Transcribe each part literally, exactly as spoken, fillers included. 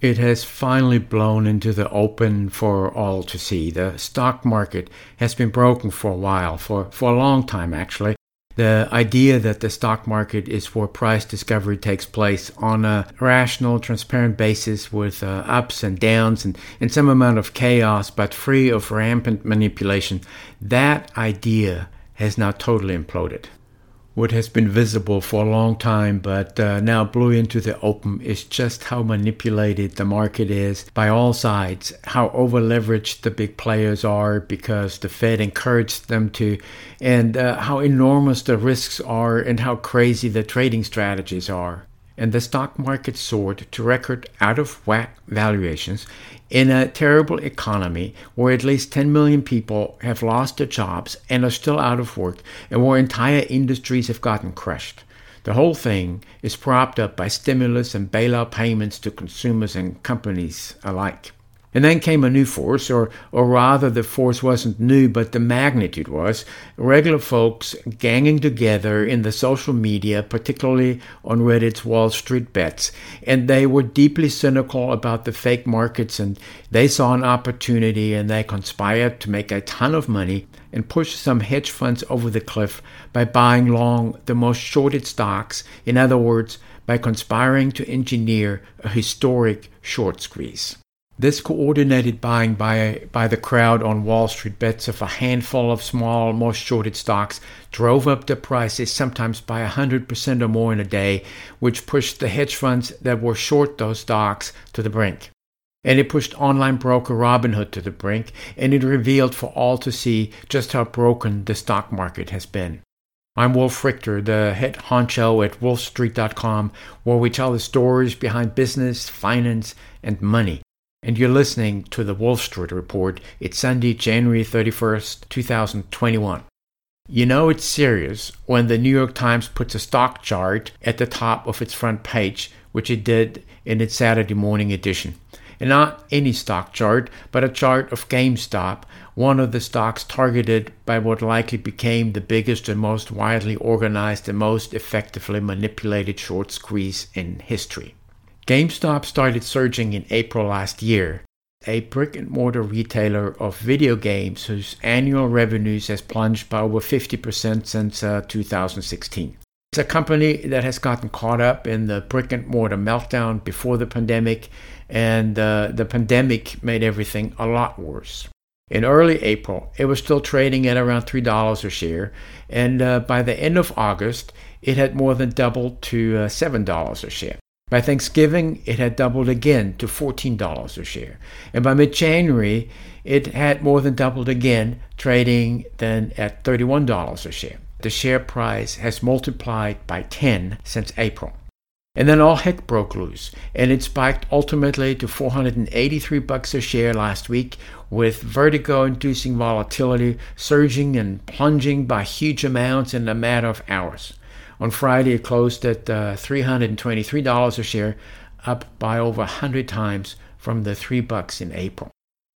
It has finally blown into the open for all to see. The stock market has been broken for a while, for, for a long time actually. The idea that the stock market is where price discovery takes place on a rational, transparent basis with uh, ups and downs and, and some amount of chaos, but free of rampant manipulation, that idea has now totally imploded. What has been visible for a long time, but uh, now blew into the open, is just how manipulated the market is by all sides, how over-leveraged the big players are because the Fed encouraged them to, and uh, how enormous the risks are and how crazy the trading strategies are. And the stock market soared to record out-of-whack valuations in a terrible economy where at least ten million people have lost their jobs and are still out of work, and where entire industries have gotten crushed. The whole thing is propped up by stimulus and bailout payments to consumers and companies alike. And then came a new force, or, or rather the force wasn't new, but the magnitude was. Regular folks ganging together in the social media, particularly on Reddit's Wall Street Bets. And they were deeply cynical about the fake markets, and they saw an opportunity, and they conspired to make a ton of money and push some hedge funds over the cliff by buying long the most shorted stocks. In other words, by conspiring to engineer a historic short squeeze. This coordinated buying by, by the crowd on Wall Street Bets of a handful of small, most shorted stocks drove up the prices sometimes by one hundred percent or more in a day, which pushed the hedge funds that were short those stocks to the brink. And it pushed online broker Robinhood to the brink, and it revealed for all to see just how broken the stock market has been. I'm Wolf Richter, the head honcho at Wolf Street dot com, where we tell the stories behind business, finance, and money. And you're listening to the Wolf Street Report. It's Sunday, January thirty-first, twenty twenty-one. You know it's serious when the New York Times puts a stock chart at the top of its front page, which it did in its Saturday morning edition. And not any stock chart, but a chart of GameStop, one of the stocks targeted by what likely became the biggest and most widely organized and most effectively manipulated short squeeze in history. GameStop started surging in April last year. A brick-and-mortar retailer of video games whose annual revenues has plunged by over fifty percent since uh, two thousand sixteen. It's a company that has gotten caught up in the brick-and-mortar meltdown before the pandemic, and uh, the pandemic made everything a lot worse. In early April, it was still trading at around three dollars a share, and uh, by the end of August, it had more than doubled to uh, seven dollars a share. By Thanksgiving, it had doubled again to fourteen dollars a share. And by mid-January, it had more than doubled again, trading then at thirty-one dollars a share. The share price has multiplied by ten since April. And then all heck broke loose, and it spiked ultimately to four hundred eighty-three bucks a share last week, with vertigo-inducing volatility surging and plunging by huge amounts in a matter of hours. On Friday, it closed at uh, three hundred twenty-three dollars a share, up by over one hundred times from the three bucks in April.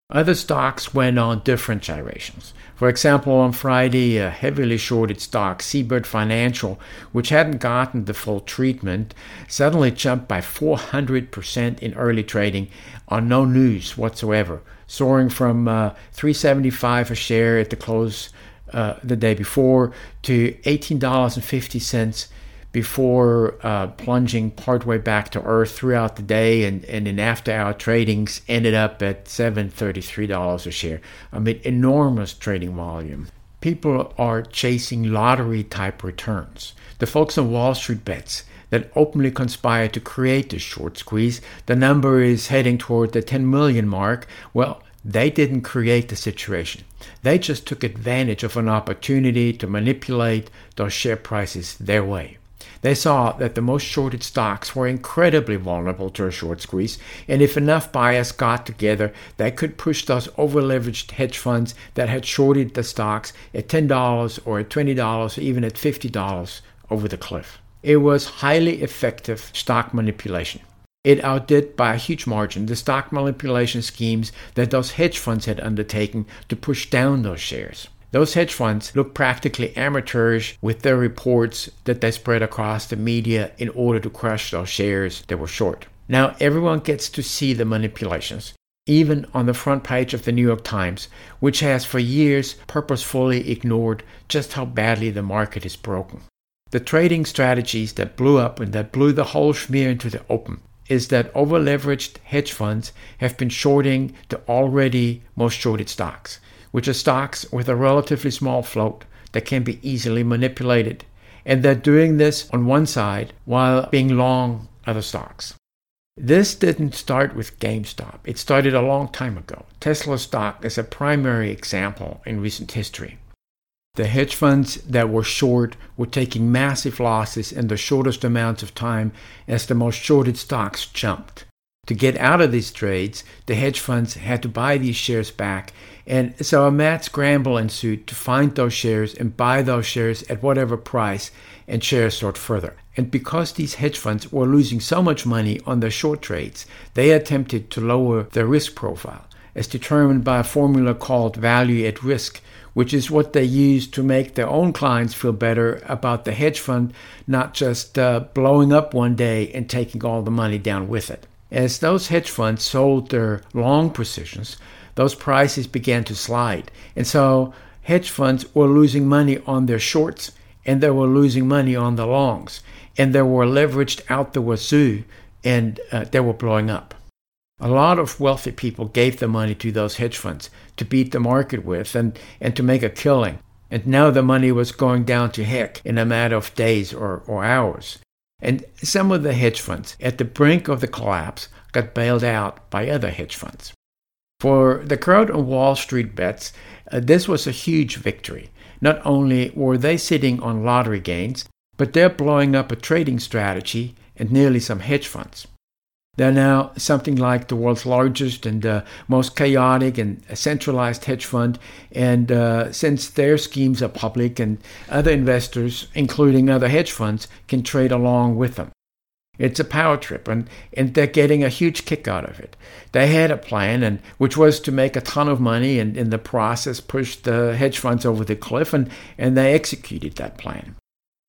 Other stocks went on different gyrations. For example, on Friday, a heavily shorted stock, Seabird Financial, which hadn't gotten the full treatment, suddenly jumped by four hundred percent in early trading on no news whatsoever, soaring from uh, three seventy-five a share at the close Uh, the day before to eighteen dollars and fifty cents before uh, plunging partway back to earth throughout the day, and, and in after-hour tradings ended up at seven hundred thirty-three dollars a share amid enormous trading volume. People are chasing lottery-type returns. The folks on Wall Street Bets that openly conspire to create this short squeeze, the number is heading toward the ten million mark. Well, they didn't create the situation. They just took advantage of an opportunity to manipulate those share prices their way. They saw that the most shorted stocks were incredibly vulnerable to a short squeeze, and if enough buyers got together, they could push those over-leveraged hedge funds that had shorted the stocks at ten dollars or at twenty dollars or even at fifty dollars over the cliff. It was highly effective stock manipulation. It outdid by a huge margin the stock manipulation schemes that those hedge funds had undertaken to push down those shares. Those hedge funds looked practically amateurish with their reports that they spread across the media in order to crush those shares that were short. Now everyone gets to see the manipulations, even on the front page of the New York Times, which has for years purposefully ignored just how badly the market is broken. The trading strategies that blew up and that blew the whole schmear into the open is that over-leveraged hedge funds have been shorting the already most shorted stocks, which are stocks with a relatively small float that can be easily manipulated. And they're doing this on one side while being long other stocks. This didn't start with GameStop. It started a long time ago. Tesla stock is a primary example in recent history. The hedge funds that were short were taking massive losses in the shortest amounts of time as the most shorted stocks jumped. To get out of these trades, the hedge funds had to buy these shares back, and so a mad scramble ensued to find those shares and buy those shares at whatever price, and shares soared further. And because these hedge funds were losing so much money on their short trades, they attempted to lower their risk profile, as determined by a formula called value at risk, which is what they use to make their own clients feel better about the hedge fund, not just uh, blowing up one day and taking all the money down with it. As those hedge funds sold their long positions, those prices began to slide. And so hedge funds were losing money on their shorts, and they were losing money on the longs, and they were leveraged out the wazoo, and uh, they were blowing up. A lot of wealthy people gave their money to those hedge funds to beat the market with and, and to make a killing. And now the money was going down to heck in a matter of days or, or hours. And some of the hedge funds at the brink of the collapse got bailed out by other hedge funds. For the crowd on Wall Street Bets, uh, this was a huge victory. Not only were they sitting on lottery gains, but they're blowing up a trading strategy and nearly some hedge funds. They're now something like the world's largest and uh, most chaotic and centralized hedge fund. And uh, since their schemes are public and other investors, including other hedge funds, can trade along with them, it's a power trip, and, and they're getting a huge kick out of it. They had a plan, and which was to make a ton of money and in the process push the hedge funds over the cliff, and, and they executed that plan.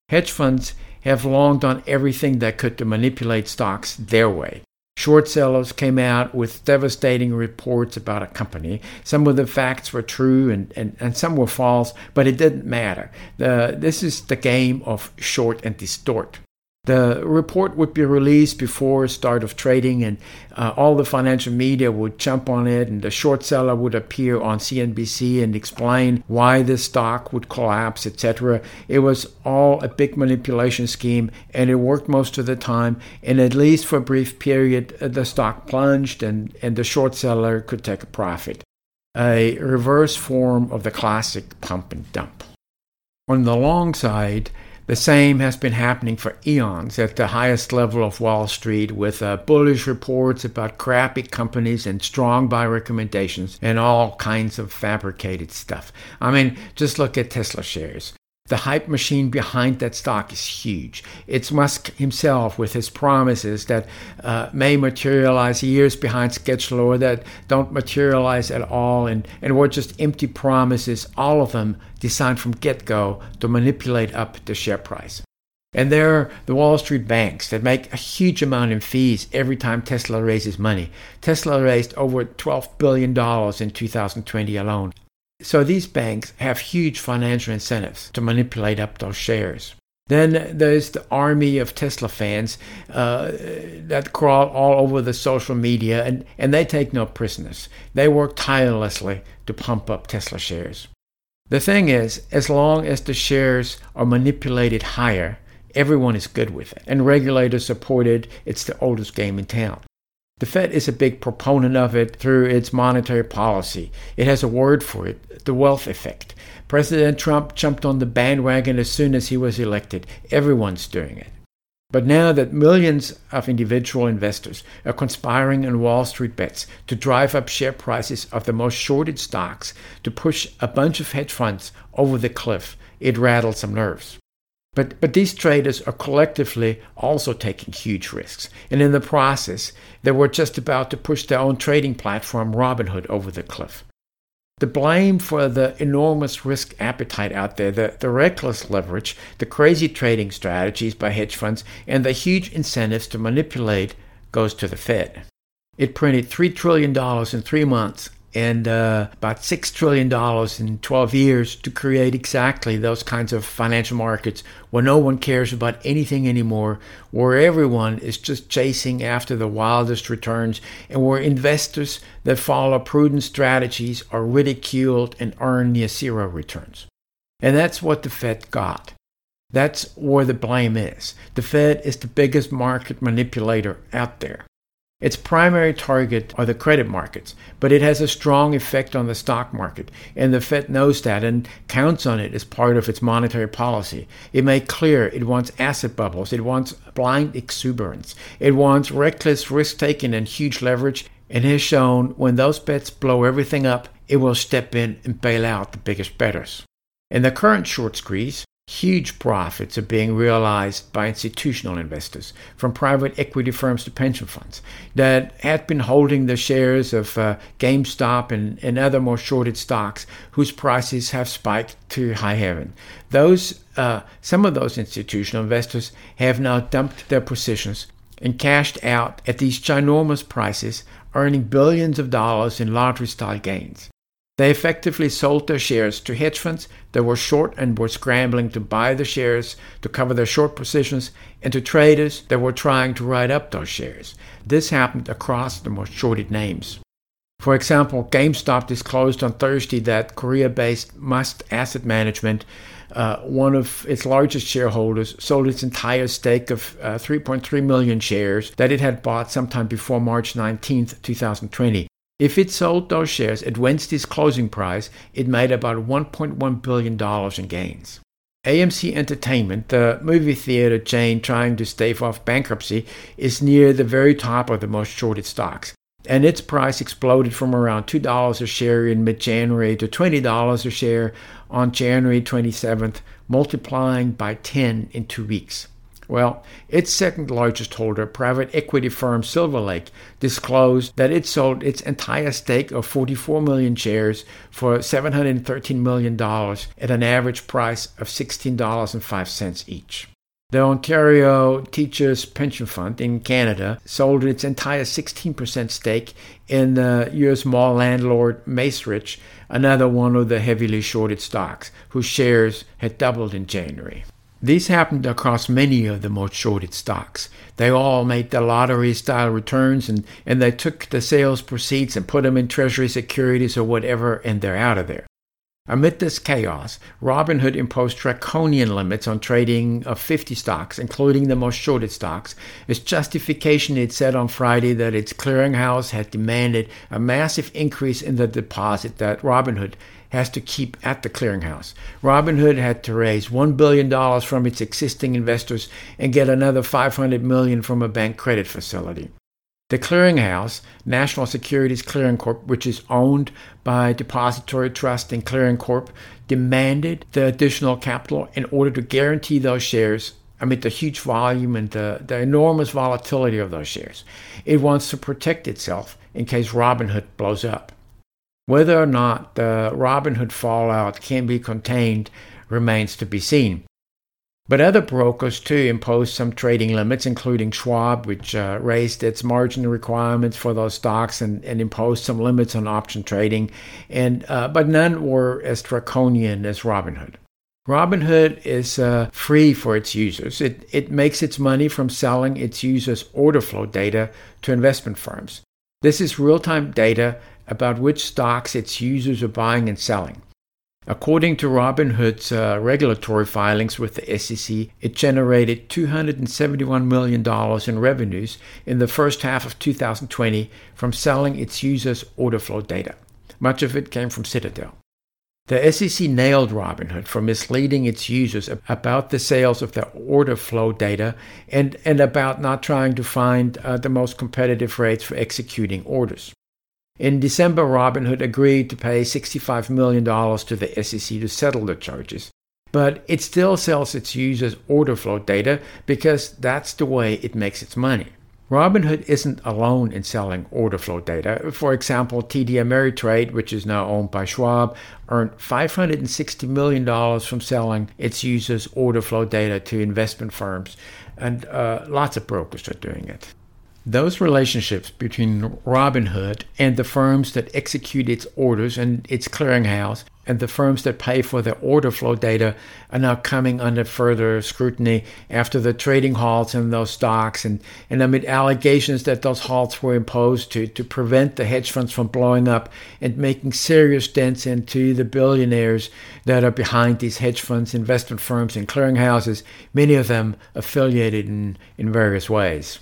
Hedge funds have long done everything they could to manipulate stocks their way. Short sellers came out with devastating reports about a company. Some of the facts were true and, and, and some were false, but it didn't matter. The, this is the game of short and distort. The report would be released before start of trading, and uh, all the financial media would jump on it, and the short seller would appear on C N B C and explain why the stock would collapse, et cetera. It was all a big manipulation scheme, and it worked most of the time, and at least for a brief period, the stock plunged, and, and the short seller could take a profit. A reverse form of the classic pump and dump. On the long side, the same has been happening for eons at the highest level of Wall Street, with uh, bullish reports about crappy companies and strong buy recommendations and all kinds of fabricated stuff. I mean, just look at Tesla shares. The hype machine behind that stock is huge. It's Musk himself with his promises that uh, may materialize years behind schedule or that don't materialize at all and, and were just empty promises, all of them designed from get-go to manipulate up the share price. And there are the Wall Street banks that make a huge amount in fees every time Tesla raises money. Tesla raised over twelve billion dollars in two thousand twenty alone. So these banks have huge financial incentives to manipulate up those shares. Then there's the army of Tesla fans uh, that crawl all over the social media, and, and they take no prisoners. They work tirelessly to pump up Tesla shares. The thing is, as long as the shares are manipulated higher, everyone is good with it, and regulators support it. It's the oldest game in town. The Fed is a big proponent of it through its monetary policy. It has a word for it, the wealth effect. President Trump jumped on the bandwagon as soon as he was elected. Everyone's doing it. But now that millions of individual investors are conspiring in Wall Street Bets to drive up share prices of the most shorted stocks to push a bunch of hedge funds over the cliff, it rattles some nerves. But but these traders are collectively also taking huge risks. And in the process, they were just about to push their own trading platform, Robinhood, over the cliff. The blame for the enormous risk appetite out there, the, the reckless leverage, the crazy trading strategies by hedge funds, and the huge incentives to manipulate goes to the Fed. It printed three trillion dollars in three months and uh, about six trillion dollars in twelve years to create exactly those kinds of financial markets where no one cares about anything anymore, where everyone is just chasing after the wildest returns, and where investors that follow prudent strategies are ridiculed and earn near zero returns. And that's what the Fed got. That's where the blame is. The Fed is the biggest market manipulator out there. Its primary target are the credit markets, but it has a strong effect on the stock market, and the Fed knows that and counts on it as part of its monetary policy. It made clear it wants asset bubbles, it wants blind exuberance, it wants reckless risk-taking and huge leverage, and has shown when those bets blow everything up, it will step in and bail out the biggest bettors. In the current short squeeze, huge profits are being realized by institutional investors, from private equity firms to pension funds, that had been holding the shares of uh, GameStop and, and other more shorted stocks whose prices have spiked to high heaven. Those, uh, some of those institutional investors have now dumped their positions and cashed out at these ginormous prices, earning billions of dollars in lottery-style gains. They effectively sold their shares to hedge funds that were short and were scrambling to buy the shares to cover their short positions, and to traders that were trying to write up those shares. This happened across the most shorted names. For example, GameStop disclosed on Thursday that Korea-based Must Asset Management, uh, one of its largest shareholders, sold its entire stake of uh, three point three million shares that it had bought sometime before March nineteenth, twenty twenty. If it sold those shares at Wednesday's closing price, it made about one point one billion dollars in gains. A M C Entertainment, the movie theater chain trying to stave off bankruptcy, is near the very top of the most shorted stocks, and its price exploded from around two dollars a share in mid-January to twenty dollars a share on January twenty-seventh, multiplying by ten in two weeks. Well, its second largest holder, private equity firm Silver Lake, disclosed that it sold its entire stake of forty-four million shares for seven hundred thirteen million dollars at an average price of sixteen dollars and five cents each. The Ontario Teachers Pension Fund in Canada sold its entire sixteen percent stake in the U S mall landlord Macerich, another one of the heavily shorted stocks, whose shares had doubled in January. These happened across many of the most shorted stocks. They all made the lottery-style returns, and, and they took the sales proceeds and put them in treasury securities or whatever, and they're out of there. Amid this chaos, Robinhood imposed draconian limits on trading of fifty stocks, including the most shorted stocks. As justification, it said on Friday that its clearinghouse had demanded a massive increase in the deposit that Robinhood has to keep at the clearinghouse. Robinhood had to raise one billion dollars from its existing investors and get another five hundred million dollars from a bank credit facility. The clearinghouse, National Securities Clearing Corp., which is owned by Depository Trust and Clearing Corp., demanded the additional capital in order to guarantee those shares amid the huge volume and the, the enormous volatility of those shares. It wants to protect itself in case Robinhood blows up. Whether or not the Robinhood fallout can be contained remains to be seen. But other brokers too imposed some trading limits, including Schwab, which uh, raised its margin requirements for those stocks and, and imposed some limits on option trading, and uh, but none were as draconian as Robinhood. Robinhood is uh, free for its users. It, it makes its money from selling its users' order flow data to investment firms. This is real-time data about which stocks its users are buying and selling. According to Robinhood's uh, regulatory filings with the S E C, it generated two hundred seventy-one million dollars in revenues in the first half of two thousand twenty from selling its users' order flow data. Much of it came from Citadel. The S E C nailed Robinhood for misleading its users about the sales of their order flow data and, and about not trying to find uh, the most competitive rates for executing orders. In December, Robinhood agreed to pay sixty-five million dollars to the S E C to settle the charges, but it still sells its users' order flow data because that's the way it makes its money. Robinhood isn't alone in selling order flow data. For example, T D Ameritrade, which is now owned by Schwab, earned five hundred sixty million dollars from selling its users' order flow data to investment firms, and uh, lots of brokers are doing it. Those relationships between Robinhood and the firms that execute its orders and its clearinghouse and the firms that pay for the order flow data are now coming under further scrutiny after the trading halts in those stocks and, and amid allegations that those halts were imposed to, to prevent the hedge funds from blowing up and making serious dents into the billionaires that are behind these hedge funds, investment firms, and clearinghouses, many of them affiliated in, in various ways.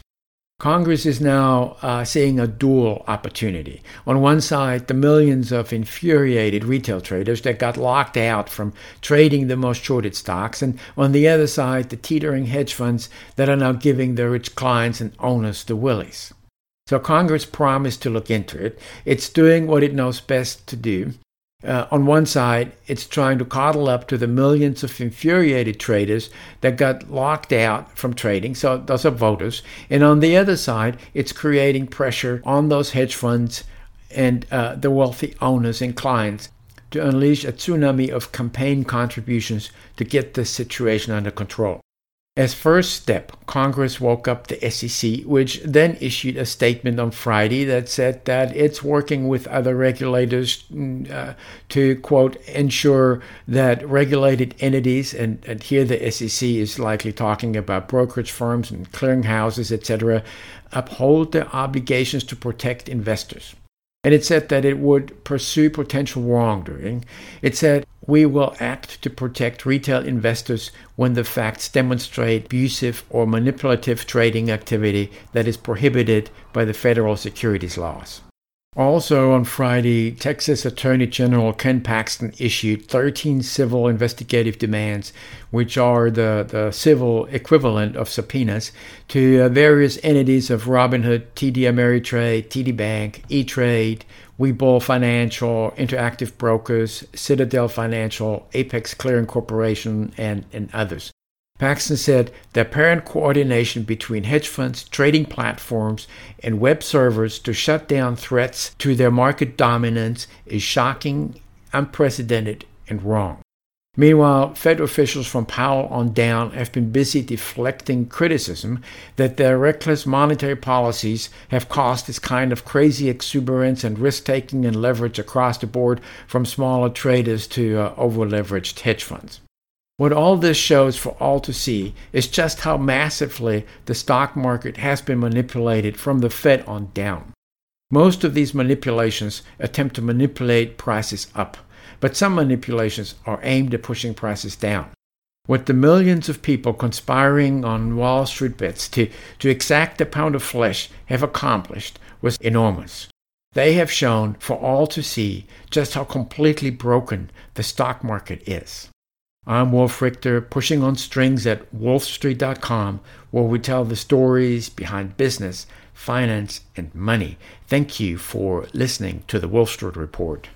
Congress is now uh, seeing a dual opportunity. On one side, the millions of infuriated retail traders that got locked out from trading the most shorted stocks, and on the other side, the teetering hedge funds that are now giving their rich clients and owners the willies. So Congress promised to look into it. It's doing what it knows best to do. Uh, on one side, it's trying to coddle up to the millions of infuriated traders that got locked out from trading, so those are voters. And on the other side, it's creating pressure on those hedge funds and uh, the wealthy owners and clients to unleash a tsunami of campaign contributions to get the situation under control. As first step, Congress woke up the S E C, which then issued a statement on Friday that said that it's working with other regulators uh, to, quote, ensure that regulated entities, and, and here the S E C is likely talking about brokerage firms and clearinghouses, et cetera, uphold their obligations to protect investors. And it said that it would pursue potential wrongdoing. It said, we will act to protect retail investors when the facts demonstrate abusive or manipulative trading activity that is prohibited by the federal securities laws. Also on Friday, Texas Attorney General Ken Paxton issued thirteen civil investigative demands, which are the, the civil equivalent of subpoenas, to various entities of Robinhood, T D Ameritrade, T D Bank, E-Trade, Webull Financial, Interactive Brokers, Citadel Financial, Apex Clearing Corporation, and, and others. Paxton said the apparent coordination between hedge funds, trading platforms, and web servers to shut down threats to their market dominance is shocking, unprecedented, and wrong. Meanwhile, Fed officials from Powell on down have been busy deflecting criticism that their reckless monetary policies have caused this kind of crazy exuberance and risk-taking and leverage across the board from smaller traders to uh, over-leveraged hedge funds. What all this shows for all to see is just how massively the stock market has been manipulated from the Fed on down. Most of these manipulations attempt to manipulate prices up, but some manipulations are aimed at pushing prices down. With the millions of people conspiring on Wall Street Bets to, to exact a pound of flesh have accomplished was enormous. They have shown for all to see just how completely broken the stock market is. I'm Wolf Richter, pushing on strings at Wolf Street dot com, where we tell the stories behind business, finance, and money. Thank you for listening to the Wolf Street Report.